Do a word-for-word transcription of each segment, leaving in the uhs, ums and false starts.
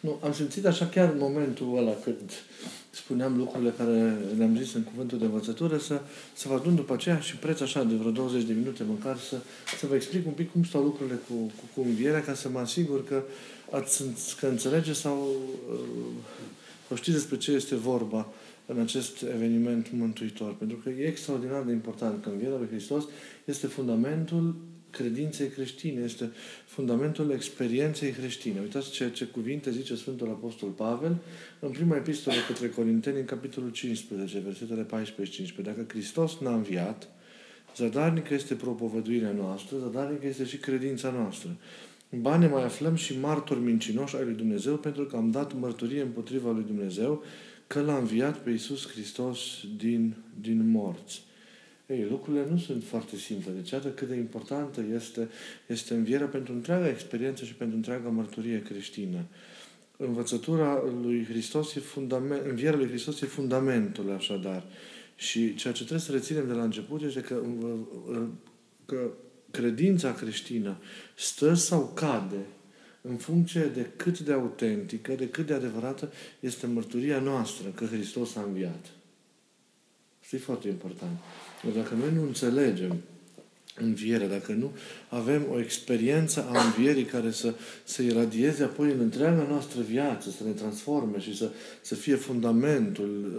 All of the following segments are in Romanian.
Nu, am simțit așa chiar în momentul ăla când spuneam lucrurile care le-am zis în cuvântul de învățătură, să, să vă adun după aceea și preț așa de vreo douăzeci de minute măcar să, să vă explic un pic cum stau lucrurile cu, cu, cu învierea, ca să mă asigur că, ați, că înțelegeți sau că știți despre ce este vorba în acest eveniment mântuitor. Pentru că e extraordinar de important că învierea lui Hristos este fundamentul credinței creștine, este fundamentul experienței creștine. Uitați ce, ce cuvinte zice Sfântul Apostol Pavel în prima epistolă către Corinteni, în capitolul cincisprezece, versetele paisprezece cincisprezece. Dacă Hristos n-a înviat, zadarnică este propovăduirea noastră, zadarnică este și credința noastră. Bani mai aflăm și martori mincinoși ai lui Dumnezeu, pentru că am dat mărturie împotriva lui Dumnezeu că l-a înviat pe Iisus Hristos din, din morți. Ei, lucrurile nu sunt foarte simple. Deci, atât cât de importantă este, este învierea pentru întreaga experiență și pentru întreaga mărturie creștină. Învățătura lui Hristos e fundament, învierea lui Hristos e fundamentul, așadar. Și ceea ce trebuie să reținem de la început este că, că credința creștină stă sau cade în funcție de cât de autentică, de cât de adevărată este mărturia noastră că Hristos a înviat. Asta e foarte important. Dacă noi nu înțelegem învierea, dacă nu avem o experiență a învierii care să se iradieze apoi în întreaga noastră viață, să ne transforme și să, să fie fundamentul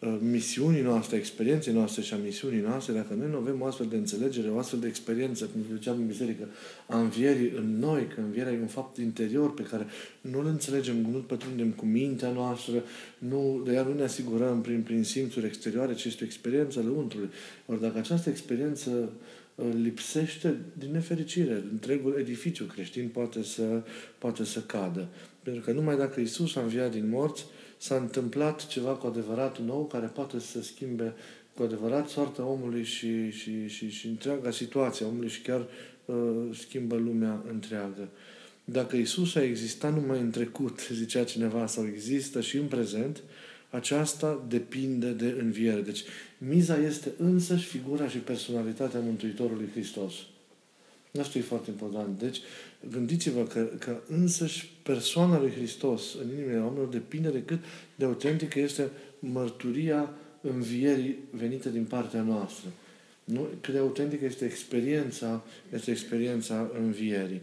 uh, uh, misiunii noastre, experienței noastre și a misiunii noastre, dacă noi nu avem o astfel de înțelegere, o astfel de experiență, cum ziceam în biserică, a învierii în noi, că învierea e un fapt interior pe care nu îl înțelegem, nu-l pătrundem cu mintea noastră, nu, de ea nu ne asigurăm prin, prin simțuri exterioare, ci este o experiență lăuntrului. Ori dacă această experiență lipsește, din nefericire, întregul edificiu creștin poate să, poate să cadă. Pentru că numai dacă Iisus a înviat din morți, s-a întâmplat ceva cu adevărat nou, care poate să schimbe cu adevărat soarta omului și, și, și, și întreaga situație omului și chiar uh, schimbă lumea întreagă. Dacă Iisus a existat numai în trecut, zicea cineva, sau există și în prezent, aceasta depinde de înviere. Deci, miza este însăși figura și personalitatea Mântuitorului Hristos. Asta e foarte important. Deci, gândiți-vă că, că însăși persoana lui Hristos în inimile oamenilor depinde de cât de autentică este mărturia învierii venite din partea noastră. Nu? Cât de autentică este experiența, este experiența învierii.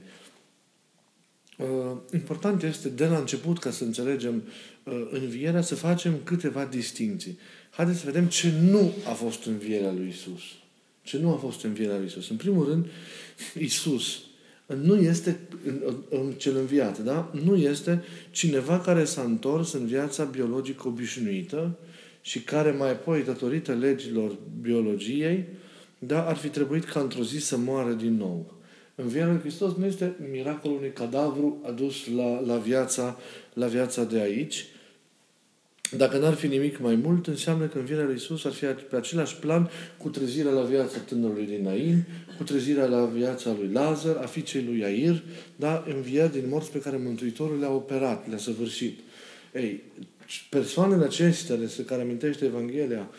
Important este, de la început, ca să înțelegem învierea, să facem câteva distinții. Haideți să vedem ce nu a fost învierea lui Iisus. Ce nu a fost învierea lui Iisus. În primul rând, Iisus nu este cel înviat, da? Nu este cineva care s-a întors în viața biologică obișnuită și care mai apoi, datorită legilor biologiei, da, ar fi trebuit ca într-o zi să moară din nou. Învierea lui Hristos nu este miracolul unui cadavru adus la, la, viața, la viața de aici. Dacă n-ar fi nimic mai mult, înseamnă că învierea lui Iisus ar fi pe același plan cu trezirea la viața tânărului din Nain, cu trezirea la viața lui Lazar, a fiicei lui Iair, dar învierea din morți pe care Mântuitorul le-a operat, le-a săvârșit. Ei, persoanele acestea despre care amintește Evanghelia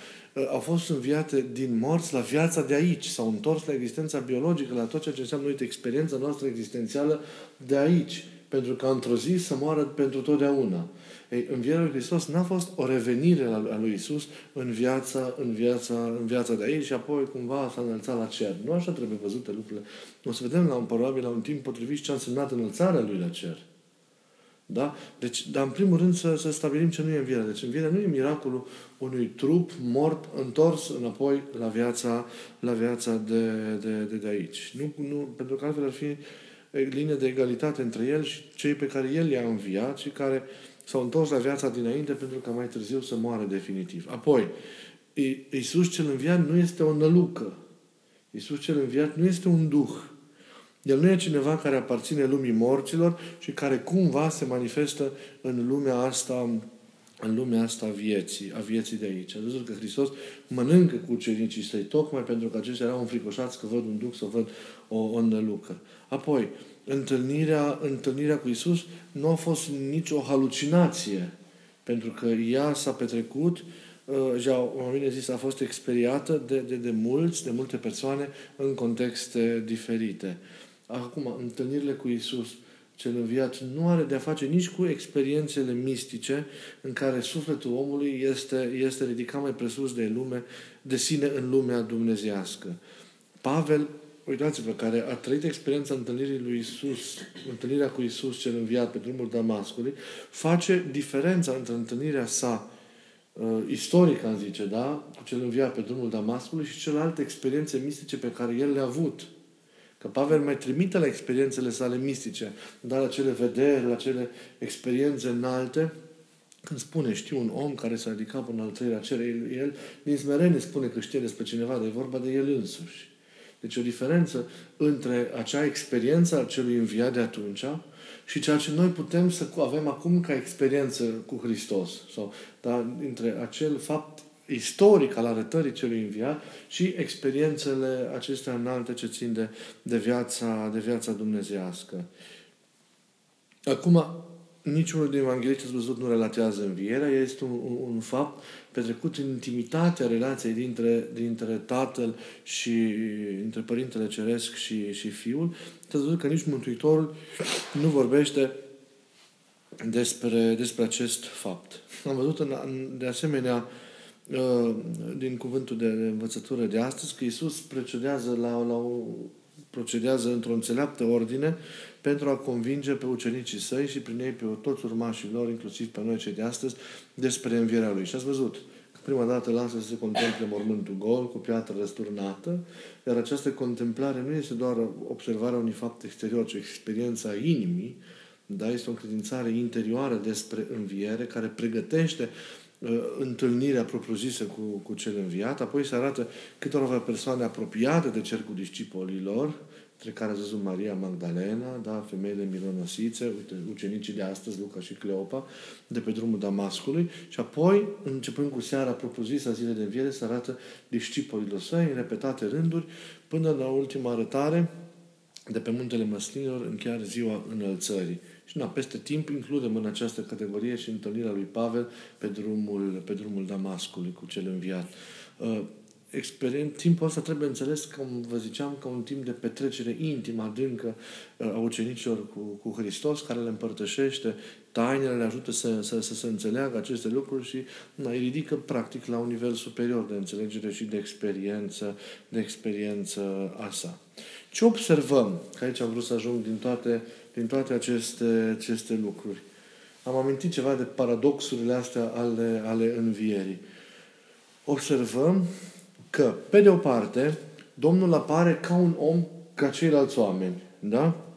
au fost înviate din morți la viața de aici, s-au întors la existența biologică, la tot ceea ce înseamnă, uite, experiența noastră existențială de aici, pentru că într-o zi să moară pentru totdeauna. Ei, învierea lui Hristos n-a fost o revenire a lui Iisus în viața, în, viața, în viața de aici și apoi cumva s-a înălțat la cer. Nu așa trebuie văzute lucrurile. O să vedem la un, probabil la un timp potrivit ce a însemnat înălțarea lui la cer. Da? Deci, dar în primul rând să, să stabilim ce nu e învierea. Deci învierea nu e miracolul unui trup mort, întors înapoi la viața, la viața de, de, de, de aici. Nu, nu, pentru că altfel ar fi linie de egalitate între el și cei pe care el i-a înviat și care s-au întors la viața dinainte pentru că mai târziu să moară definitiv. Apoi, Iisus cel înviat nu este o nălucă. Iisus cel înviat nu este un duh. El nu e cineva care aparține lumii morților și care cumva se manifestă în lumea asta, în lumea asta a vieții, a vieții de aici. Ați văzut că Hristos mănâncă cu ucenicii săi tocmai pentru că aceștia erau înfricoșați că văd un duc sau văd o, o nălucă. Apoi, întâlnirea, întâlnirea cu Iisus nu a fost nicio halucinație, pentru că ea s-a petrecut, mai bine zis, a fost experiată de, de, de mulți, de multe persoane în contexte diferite. Acum, întâlnirile cu Iisus cel înviat nu are de-a face nici cu experiențele mistice în care sufletul omului este, este ridicat mai presus de lume, de sine în lumea dumnezeiască. Pavel, uitați-vă, care a trăit experiența întâlnirii lui Iisus, întâlnirea cu Iisus cel înviat pe drumul Damascului, face diferența între întâlnirea sa uh, istorică, am zice, da, cu cel înviat pe drumul Damascului și celelalte experiențe mistice pe care el le-a avut. Că Pavel mai trimite la experiențele sale mistice, dar la cele vederi, la cele experiențe înalte, când spune, știu un om care s-a ridicat până al treilea cer, el, el din smerenie spune că știe despre cineva, dar e vorba de el însuși. Deci o diferență între acea experiență a celui înviat de atunci și ceea ce noi putem să avem acum ca experiență cu Hristos. Sau, dar între acel fapt istoric al arătării celui înviat și experiențele acestea înalte ce țin de, de, viața, de viața dumnezeiască. Acum, niciunul din evangheliști, ați văzut, nu relatează învierea. Este un, un, un fapt petrecut în intimitatea relației dintre, dintre Tatăl și între Părintele Ceresc și, și Fiul. Ați văzut că nici Mântuitorul nu vorbește despre, despre acest fapt. Am văzut în, de asemenea din cuvântul de învățătură de astăzi, că Iisus procedează, la, la o, procedează într-o înțeleaptă ordine pentru a convinge pe ucenicii săi și prin ei pe toți urmașii lor, inclusiv pe noi cei de astăzi, despre învierea Lui. Și ați văzut că prima dată lasă să se contemple mormântul gol, cu piatră răsturnată, iar această contemplare nu este doar observarea unui fapt exterior, ci experiența inimii, dar este o încredințare interioară despre înviere, care pregătește întâlnirea propriu-zisă cu, cu cel înviat, apoi se arată câtorva persoane apropiate de cercul discipolilor, între care a zis Maria Magdalena, da, femeile mironosițe, uite, ucenicii de astăzi, Luca și Cleopa, de pe drumul Damascului, și apoi, începând cu seara propriu-zisă a zilei de înviere, se arată discipolilor săi, în repetate rânduri, până la ultima arătare de pe Muntele Măslinilor, în chiar ziua înălțării. Și, na, peste timp, includem în această categorie și întâlnirea lui Pavel pe drumul, pe drumul Damascului cu cel înviat. Uh, experien- timpul ăsta trebuie înțeles, cum vă ziceam, ca un timp de petrecere intimă, adâncă uh, a ucenicilor cu, cu Hristos, care le împărtășește tainele, le ajută să, să, să se înțeleagă aceste lucruri și na, îi ridică, practic, la un nivel superior de înțelegere și de experiență, de experiență a sa. Ce observăm? Că aici am vrut să ajung din toate din toate aceste, aceste lucruri. Am amintit ceva de paradoxurile astea ale, ale învierii. Observăm că, pe de o parte, Domnul apare ca un om ca ceilalți oameni, da?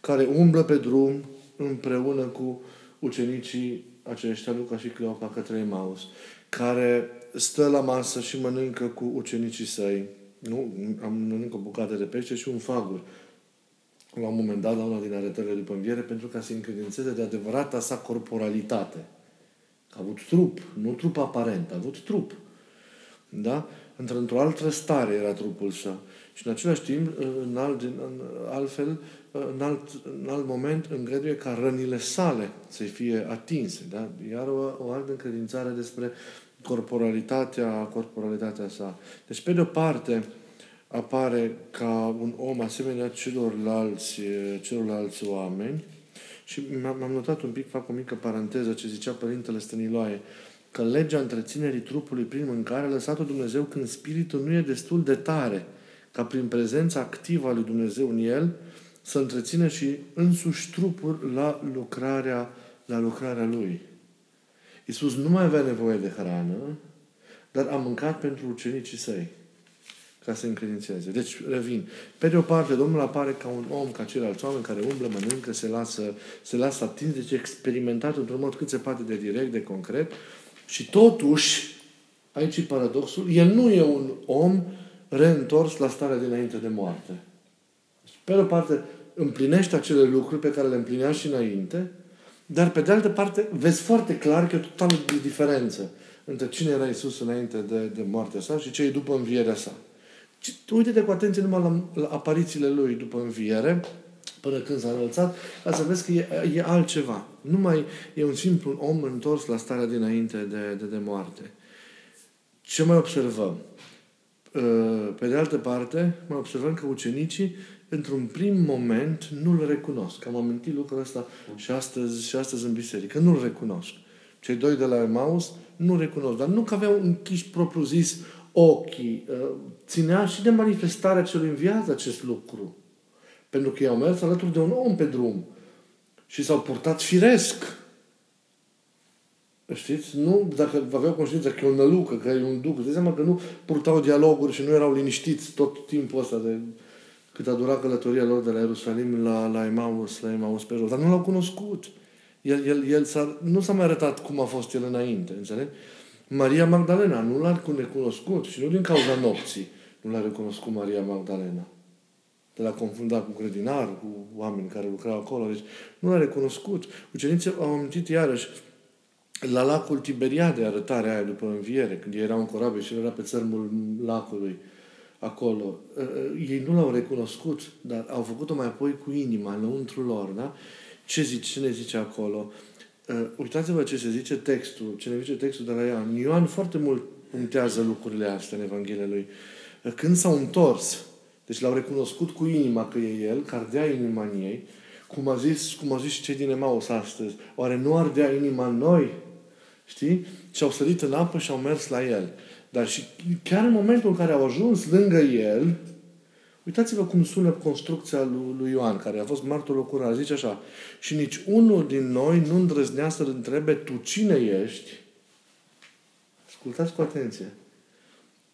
Care umblă pe drum împreună cu ucenicii aceștia, Luca și Cleopa, către Emaus, care stă la masă și mănâncă cu ucenicii săi. Nu? Mănâncă o bucată de pește și un fagur. La un moment dat, la una din arătările după înviere, pentru ca să încredințeze de adevărata sa corporalitate. A avut trup, nu trup aparent, a avut trup. Da? Într-o altă stare era trupul său. Și în același timp, în alt, în altfel, în alt, în alt moment, îngăduie ca rănile sale să fie atinse. Da? Iar o, o altă încredințare despre corporalitatea, corporalitatea sa. Deci, pe de-o parte, apare ca un om asemenea celorlalți, celorlalți oameni și m-am notat un pic, fac o mică paranteză, ce zicea Părintele Stăniloae, că legea întreținerii trupului prin mâncare a lăsat-o Dumnezeu când spiritul nu e destul de tare ca prin prezența activă a lui Dumnezeu în el să întreține și însuși trupul la lucrarea, la lucrarea lui. Iisus nu mai avea nevoie de hrană, dar a mâncat pentru ucenicii săi, ca să încredințeze. Deci, revin. Pe de o parte, Domnul apare ca un om, ca ceilalți oameni care umblă, mănâncă, se lasă, se lasă atins, deci experimentat într-un mod cât se poate de direct, de concret. Și totuși, aici e paradoxul, el nu e un om reîntors la starea dinainte de moarte. Pe de o parte, împlinește acele lucruri pe care le împlinea și înainte, dar pe de altă parte, vezi foarte clar că e o totală diferență între cine era Iisus înainte de, de moartea sa și ce e după învierea sa. Uite-te cu atenție numai la, la aparițiile lui după înviere, până când s-a înălțat, ca să vezi că e, e altceva. Nu mai e un simplu om întors la starea dinainte de, de, de moarte. Ce mai observăm? Pe de altă parte, mai observăm că ucenicii într-un prim moment, nu-l recunosc. Am amintit lucrul ăsta și astăzi, și astăzi în biserică. Nu-l recunosc. Cei doi de la Emaus nu recunosc. Dar nu că aveau închiși propriu-zis ochii. Ținea și de manifestarea celui în viață acest lucru. Pentru că i-au mers alături de un om pe drum. Și s-au purtat firesc. Știți? Nu, dacă aveau conștiință că e o nălucă, că e un duc, îți dai seama că nu purtau dialoguri și nu erau liniștiți tot timpul ăsta de... cât a durat călătoria lor de la Ierusalim la, la Emaus, la Emaus pe jos. Dar nu l-au cunoscut. El, el, el s-a, nu s-a mai arătat cum a fost el înainte, înțelegi? Maria Magdalena nu l-a recunoscut și nu din cauza nopții nu l-a recunoscut Maria Magdalena. De la confundat cu grădinar, cu oameni care lucrau acolo. Deci nu l-a recunoscut. Ucenicii au amintit iarăși la lacul Tiberiade, arătarea aia după înviere, când era în corabie și el era pe țărmul lacului acolo. Ei nu l-au recunoscut, dar au făcut-o mai apoi cu inima, înăuntru lor, da? Ce zice, ce ne zice acolo? Uitați-vă ce se zice textul, ce ne zice textul de la Ioan. Ioan foarte mult punctează lucrurile astea în Evanghelia lui. Când s-au întors, deci l-au recunoscut cu inima că e el, că ardea inima în ei, cum a zis, cum a zis și cei din Emaus astăzi, oare nu ardea inima în noi? Știi? Și au sărit în apă și au mers la el. Dar și chiar în momentul în care au ajuns lângă el, uitați-vă cum sună construcția lui Ioan, care a fost martorul curat. Zice așa, și nici unul din noi nu îndrăznea să-l întrebe, tu cine ești? Ascultați cu atenție.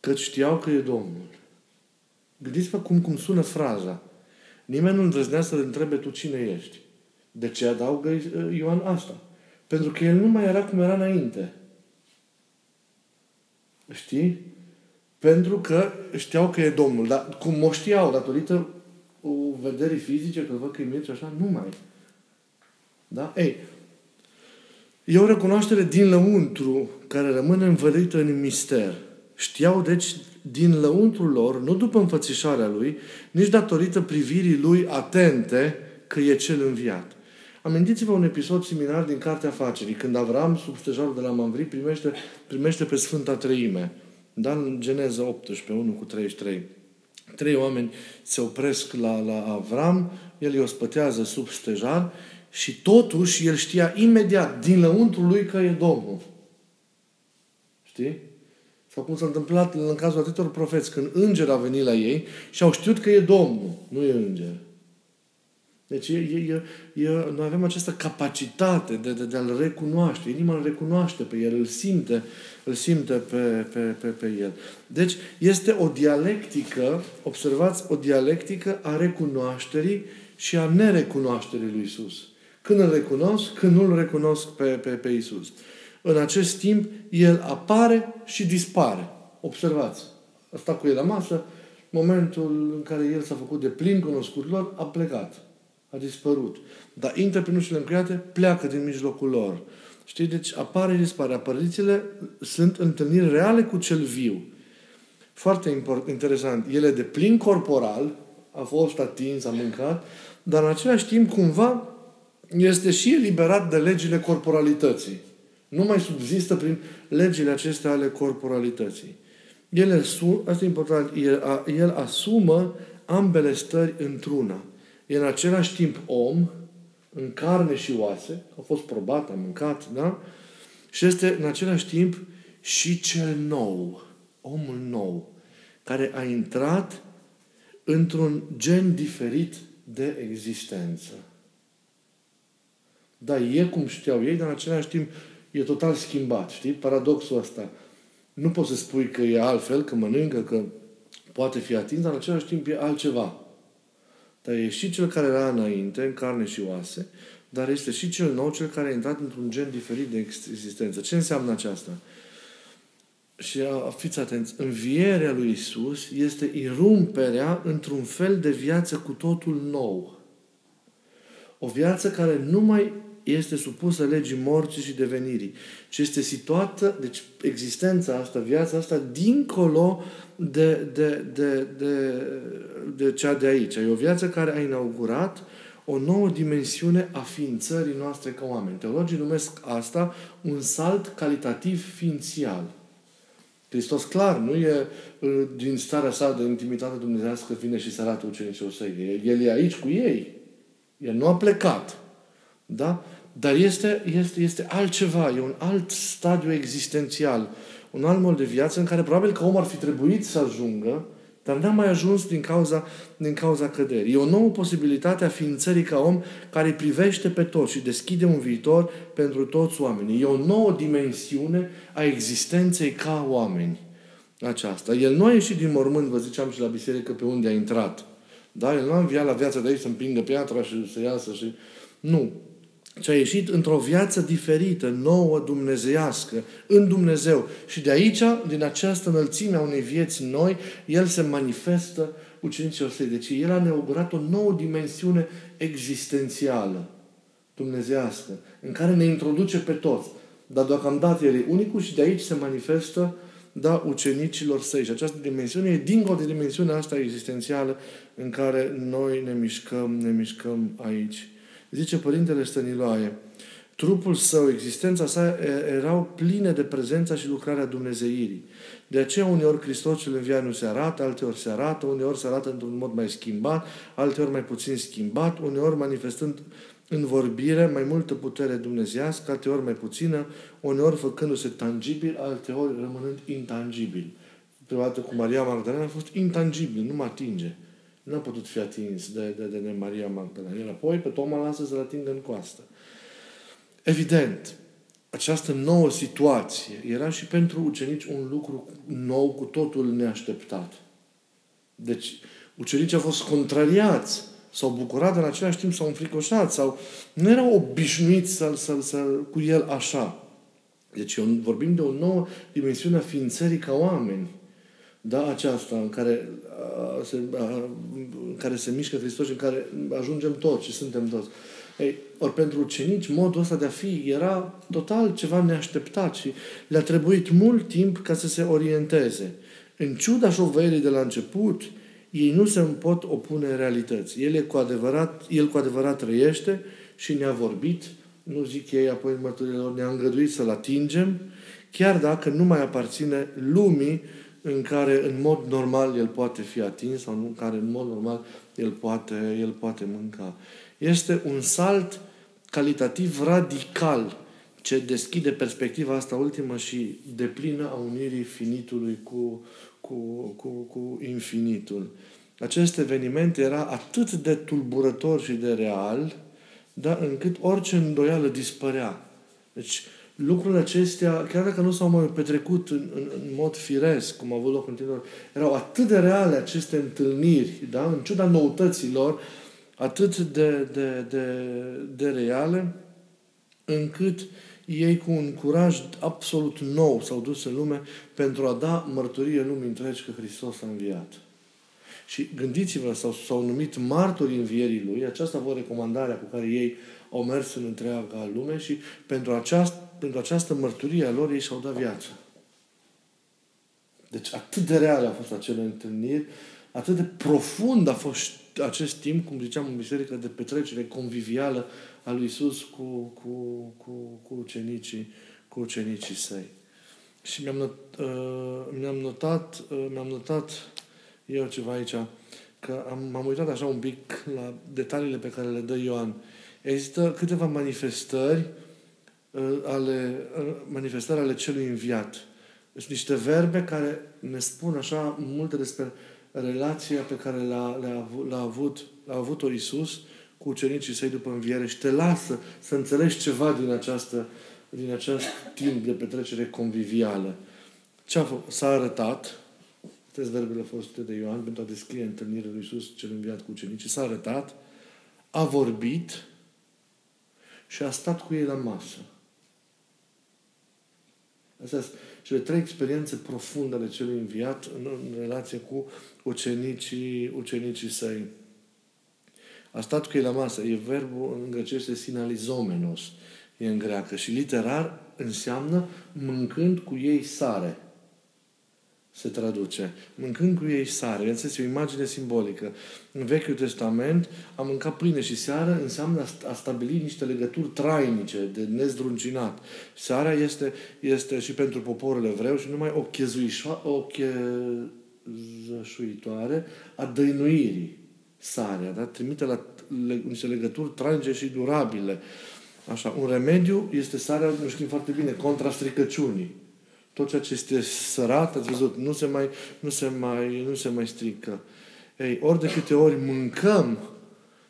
Că știau că e Domnul. Gândiți-vă cum, cum sună fraza. Nimeni nu îndrăznea să-l întrebe, tu cine ești? De ce adaugă Ioan asta? Pentru că el nu mai era cum era înainte. Știi? Pentru că știau că e Domnul. Dar cum o știau, datorită vederii fizice, că văd că îi merge așa, nu mai. Da? Ei, e o recunoaștere din lăuntru care rămâne învăluită în mister. Știau, deci, din lăuntrul lor, nu după înfățișarea lui, nici datorită privirii lui atente că e cel înviat. Amintiți-vă un episod similar din Cartea Afacerii, când Avram, sub stejarul de la Mamvri, primește, primește pe Sfânta Treime. Dar în Geneza optsprezece, unu cu treizeci și trei. Trei oameni se opresc la, la Avram, el îi ospătează sub stejar și totuși el știa imediat dinăuntru lui că e Domnul. Știi? Sau cum s-a întâmplat în cazul atâtor profeți, când înger a venit la ei și au știut că e Domnul, nu e înger. Deci e, e, e, noi avem această capacitate de, de, de a-l recunoaște. Inima îl recunoaște pe el, îl simte, îl simte pe, pe, pe, pe el. Deci este o dialectică, observați, o dialectică a recunoașterii și a nerecunoașterii lui Iisus. Când îl recunosc, când nu îl recunosc pe, pe, pe Iisus. În acest timp, el apare și dispare. Observați. Asta cu el la masă, momentul în care el s-a făcut de plin cunoscut lor, a plecat. A dispărut. Dar intră prin ușile încuiate, pleacă din mijlocul lor. Știi? Deci apare și dispare. Aparițiile sunt întâlniri reale cu cel viu. Foarte import, interesant. El e de plin corporal, a fost atins, a mâncat, dar în același timp, cumva, este și eliberat de legile corporalității. Nu mai subzistă prin legile acestea ale corporalității. El, asta e important, el, a, el asumă ambele stări într-una. E în același timp om, în carne și oase, a fost probat, a mâncat, da? Și este în același timp și cel nou, omul nou, care a intrat într-un gen diferit de existență. Da, e cum știau ei, dar în același timp e total schimbat, știi? Paradoxul ăsta. Nu poți să spui că e altfel, că mănâncă, că poate fi atins, dar în același timp e altceva. Dar e și cel care era înainte, în carne și oase, dar este și cel nou, cel care a intrat într-un gen diferit de existență. Ce înseamnă aceasta? Și fiți atenți, învierea lui Iisus este irumperea într-un fel de viață cu totul nou. O viață care nu mai este supusă legii morții și devenirii, ci este situată, deci existența asta, viața asta, dincolo de, de, de, de, de cea de aici. E o viață care a inaugurat o nouă dimensiune a ființării noastre ca oameni. Teologii numesc asta un salt calitativ ființial. Hristos clar nu e din starea sa de intimitate dumnezească vine și se arată ucenicilor săi. El e aici cu ei. El nu a plecat. Da? Dar este, este, este altceva. E un alt stadiu existențial. Un alt mod de viață în care probabil că omul ar fi trebuit să ajungă, dar n-a mai ajuns din cauza, din cauza căderii. E o nouă posibilitate a ființării ca om care privește pe toți și deschide un viitor pentru toți oamenii. E o nouă dimensiune a existenței ca oameni. Aceasta. El nu a ieșit din mormânt, vă ziceam și la biserică, pe unde a intrat. Da? El nu a înviat la viața de aici să împingă piatra și să iasă și... Nu. Și a ieșit într-o viață diferită, nouă, dumnezeiască, în Dumnezeu. Și de aici, din această înălțime a unei vieți noi, El se manifestă ucenicilor săi. Deci El a inaugurat o nouă dimensiune existențială, dumnezeiască, în care ne introduce pe toți. Dar deocamdată El e unicul și de aici se manifestă, da, ucenicilor săi. Și această dimensiune e dincolo de dimensiunea asta existențială în care noi ne mișcăm, ne mișcăm aici. Zice Părintele Stăniloae, trupul său, existența sa erau pline de prezența și lucrarea dumnezeirii. De aceea uneori Hristos cel înviat nu se arată, alteori se arată, uneori se arată într-un mod mai schimbat, alteori mai puțin schimbat, uneori manifestând în vorbire mai multă putere dumnezeiască, alteori mai puțină, uneori făcându-se tangibil, alteori rămânând intangibil. Prima dată cu Maria Magdalena a fost intangibil, nu mă atinge. Nu a putut fi atins de, de, de, de Maria Magdalena. El apoi pe Toma lasă să-l atingă în coastă. Evident, această nouă situație era și pentru ucenici un lucru nou, cu totul neașteptat. Deci, ucenicii au fost contrariați, s-au bucurat, dar în același timp s-au înfricoșat, sau nu erau obișnuiți să, să, să, cu el așa. Deci, vorbim de o nouă dimensiune a ființării ca oameni. Da, aceasta în care, uh, se, uh, în care se mișcă Hristos și în care ajungem toți și suntem toți. Ei, ori pentru ucenici, modul ăsta de a fi era total ceva neașteptat și le-a trebuit mult timp ca să se orienteze. În ciuda șovăirii de la început, ei nu se pot opune realității. El, e cu adevărat, el cu adevărat trăiește și ne-a vorbit, nu zic ei apoi în mărturile lor, ne-a îngăduit să-L atingem, chiar dacă nu mai aparține lumii în care în mod normal el poate fi atins sau în care în mod normal el poate, el poate mânca. Este un salt calitativ radical ce deschide perspectiva asta ultimă și deplină a unirii finitului cu, cu, cu, cu infinitul. Acest eveniment era atât de tulburător și de real, da, încât orice îndoială dispărea. Deci, lucrurile acestea, chiar dacă nu s-au mai petrecut în, în, în mod firesc, cum au avut loc în timpul, erau atât de reale aceste întâlniri, da? În ciuda noutăților, atât de, de, de, de reale, încât ei cu un curaj absolut nou s-au dus în lume pentru a da mărturie lumii întregi că Hristos a înviat. Și gândiți-vă, s-au, s-au numit martori învierii Lui, aceasta a fost recomandarea cu care ei au mers în întreaga lume și pentru aceasta pentru această mărturie a lor, ei și-au dat viață. Deci atât de reale au fost acele întâlniri, atât de profund a fost acest timp, cum ziceam în biserică, de petrecere convivială a lui Iisus cu, cu, cu, cu, ucenicii, cu ucenicii săi. Și mi-am not, uh, mi-am notat, uh, mi-am notat eu ceva aici, că am, m-am uitat așa un pic la detaliile pe care le dă Ioan. Există câteva manifestări ale manifestării ale celui înviat. Sunt niște verbe care ne spun așa multe despre relația pe care l-a, l-a, l-a, avut, l-a avut-o Iisus cu ucenicii săi după înviere și te lasă să înțelegi ceva din, această, din acest timp de petrecere convivială. Ce a făcut? S-a arătat. Toate verbele folosite de Ioan pentru a descrie întâlnirea lui Iisus cel înviat cu ucenicii. S-a arătat, a vorbit și a stat cu ei la masă. Astea sunt cele trei experiențe profunde ale celui înviat în, în relație cu ucenicii, ucenicii săi. A stat cu ei la masă. E verbul în grecește sinalizomenos. E în greacă. Și literar înseamnă mâncând cu ei sare. se traduce. Mâncând cu ei sare. Vedeți, e o imagine simbolică. În Vechiul Testament, a mânca pâine și seară înseamnă a stabili niște legături trainice, de nezdruncinat. Seara este, este și pentru poporul evreu și numai o, o chezășuitoare a dăinuirii. Sarea, da? Trimite la le, niște legături trainice și durabile. Așa, un remediu este sarea, nu știm foarte bine, contra stricăciunii. Tot ceea ce este sărat, ați văzut, nu se mai, nu se mai, nu se mai strică. Ei, ori de câte ori mâncăm,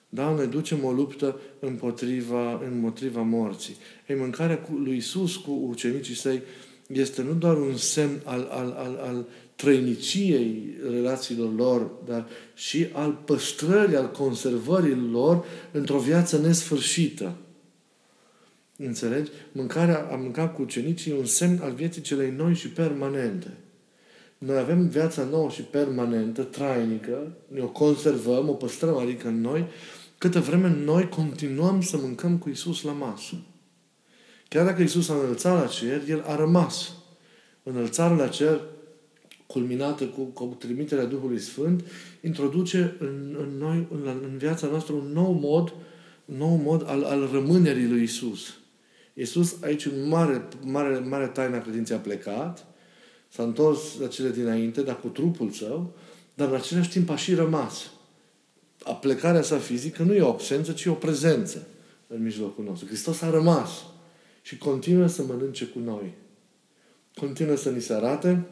da, noi ducem o luptă împotriva, împotriva morții. Ei, mâncarea lui Iisus cu ucenicii săi este nu doar un semn al, al, al, al trăiniciei relațiilor lor, dar și al păstrării, al conservării lor într-o viață nesfârșită. Înțelegi? Mâncarea, a mânca cu ucenicii e un semn al vieții celei noi și permanente. Noi avem viața nouă și permanentă, trainică, ne o conservăm, o păstrăm, adică noi, câtă vreme noi continuăm să mâncăm cu Iisus la masă. Chiar dacă Iisus a înălțat la cer, El a rămas. Înălțarea la cer, culminată cu, cu trimiterea Duhului Sfânt, introduce în, în noi, în, în viața noastră un nou mod nou mod al, al rămânerii lui Iisus. Iisus, aici în mare, mare, mare taina credinței a plecat, s-a întors la cele dinainte, dar cu trupul său, dar în același timp a și rămas. A plecarea sa fizică nu e o absență, ci o prezență în mijlocul nostru. Hristos a rămas și continuă să mănânce cu noi. Continuă să ni se arate,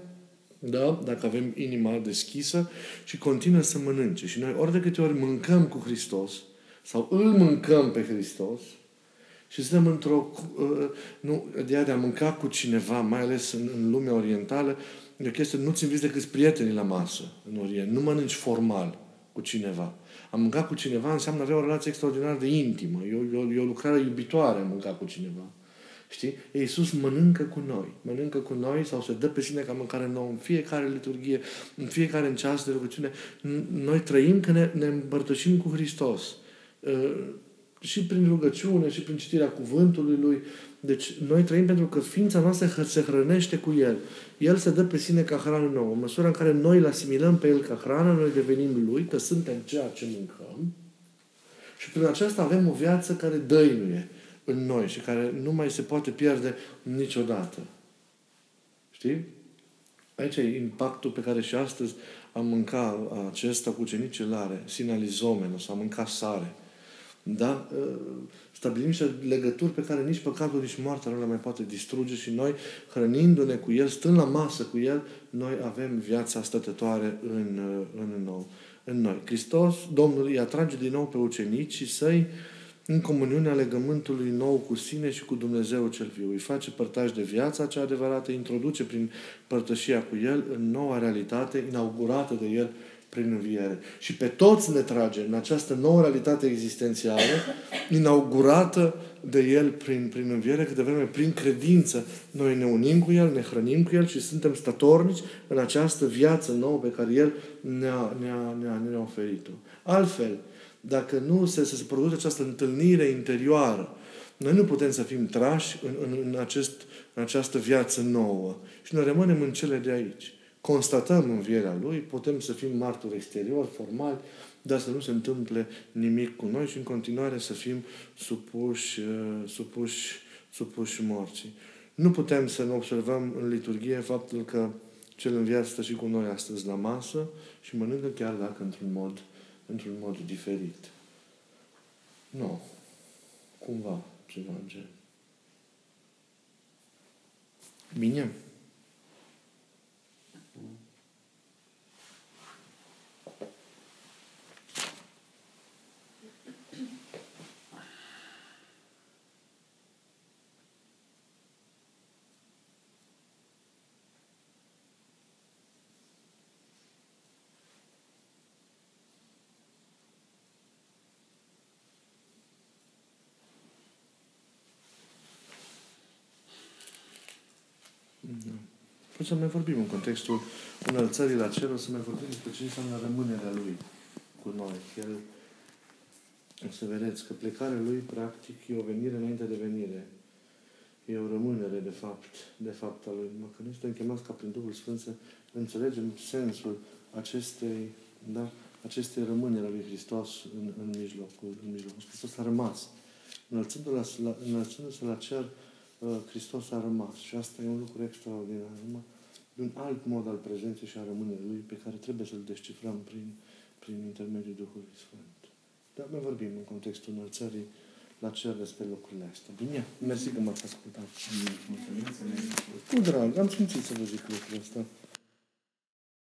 da, dacă avem inima deschisă, și continuă să mănânce. Și noi ori de câte ori mâncăm cu Hristos, sau îl mâncăm pe Hristos și suntem într-o... Nu, ideea de a mânca cu cineva, mai ales în, în lumea orientală, e o chestie, nu-ți inviți decât prietenii la masă în Orient. Nu mănânci formal cu cineva. A mânca cu cineva înseamnă avea o relație extraordinar de intimă. E o, e o lucrare iubitoare a mânca cu cineva. Știi? Iisus mănâncă cu noi. Mănâncă cu noi sau se dă pe sine ca mâncare nouă în fiecare liturghie, în fiecare ceas de rugăciune. Noi trăim că ne, ne împărtășim cu Hristos. Și prin rugăciune, și prin citirea cuvântului Lui. Deci noi trăim pentru că ființa noastră se hrănește cu El. El se dă pe sine ca hrană nouă. În măsura în care noi îl asimilăm pe El ca hrană, noi devenim Lui, că suntem ceea ce mâncăm. Și prin aceasta avem o viață care dăinuie în noi și care nu mai se poate pierde niciodată. Știi? Aici e impactul pe care și astăzi a mânca acesta cu ucenicii îl are. Sinalizomenul, s-a mâncat sare. Da? Stabilim niște legături pe care nici păcatul, nici moartea nu le mai poate distruge și noi, hrănindu-ne cu El, stând la masă cu El, noi avem viața stătătoare în, în, nou, în noi. Hristos, Domnul, îi atrage din nou pe ucenicii săi în comuniunea legământului nou cu sine și cu Dumnezeu cel viu. Îi face părtași de viața cea adevărată, introduce prin părtășia cu El în noua realitate inaugurată de El prin înviere. Și pe toți ne trage în această nouă realitate existențială inaugurată de El prin, prin înviere, cât de vreme prin credință noi ne unim cu El, ne hrănim cu El și suntem statornici în această viață nouă pe care El ne-a, ne-a, ne-a, ne-a oferit-o. Altfel, dacă nu se, se produce această întâlnire interioară, noi nu putem să fim trași în, în, în, acest, în această viață nouă. Și noi rămânem în cele de aici. Constatăm învierea Lui, putem să fim martori exteriori, formali, dar să nu se întâmple nimic cu noi și în continuare să fim supuși, supuși, supuși morții. Nu putem să ne observăm în liturghie faptul că Cel înviat stă și cu noi astăzi la masă și mănâncă chiar dacă într-un mod, într-un mod diferit. Nu. Cumva ceva în gen. Bine? Să mai vorbim în contextul înălțării la cer, o să mai vorbim despre ce înseamnă rămânerea Lui cu noi. El, o să vedeți că plecarea Lui, practic, e o venire înainte de venire. e o rămânere, de fapt, de fapt a Lui. Mă, că noi suntem chemați ca prin Duhul Sfânt să înțelegem sensul acestei, da, acestei rămânere a Lui Hristos în, în mijlocul, în mijlocul. Hristos a rămas. Înălțându-se la, înălțându-se la cer, Hristos a rămas. Și asta e un lucru extraordinar. E un alt mod al prezenței și a rămânerii Lui pe care trebuie să-l descifrăm prin, prin intermediul Duhului Sfânt. Dar mai vorbim în contextul înălțării la cer despre lucrurile astea. Bine? Mersi că m-ați ascultat. Cu drag, am simțit să vă zic lucrul ăsta.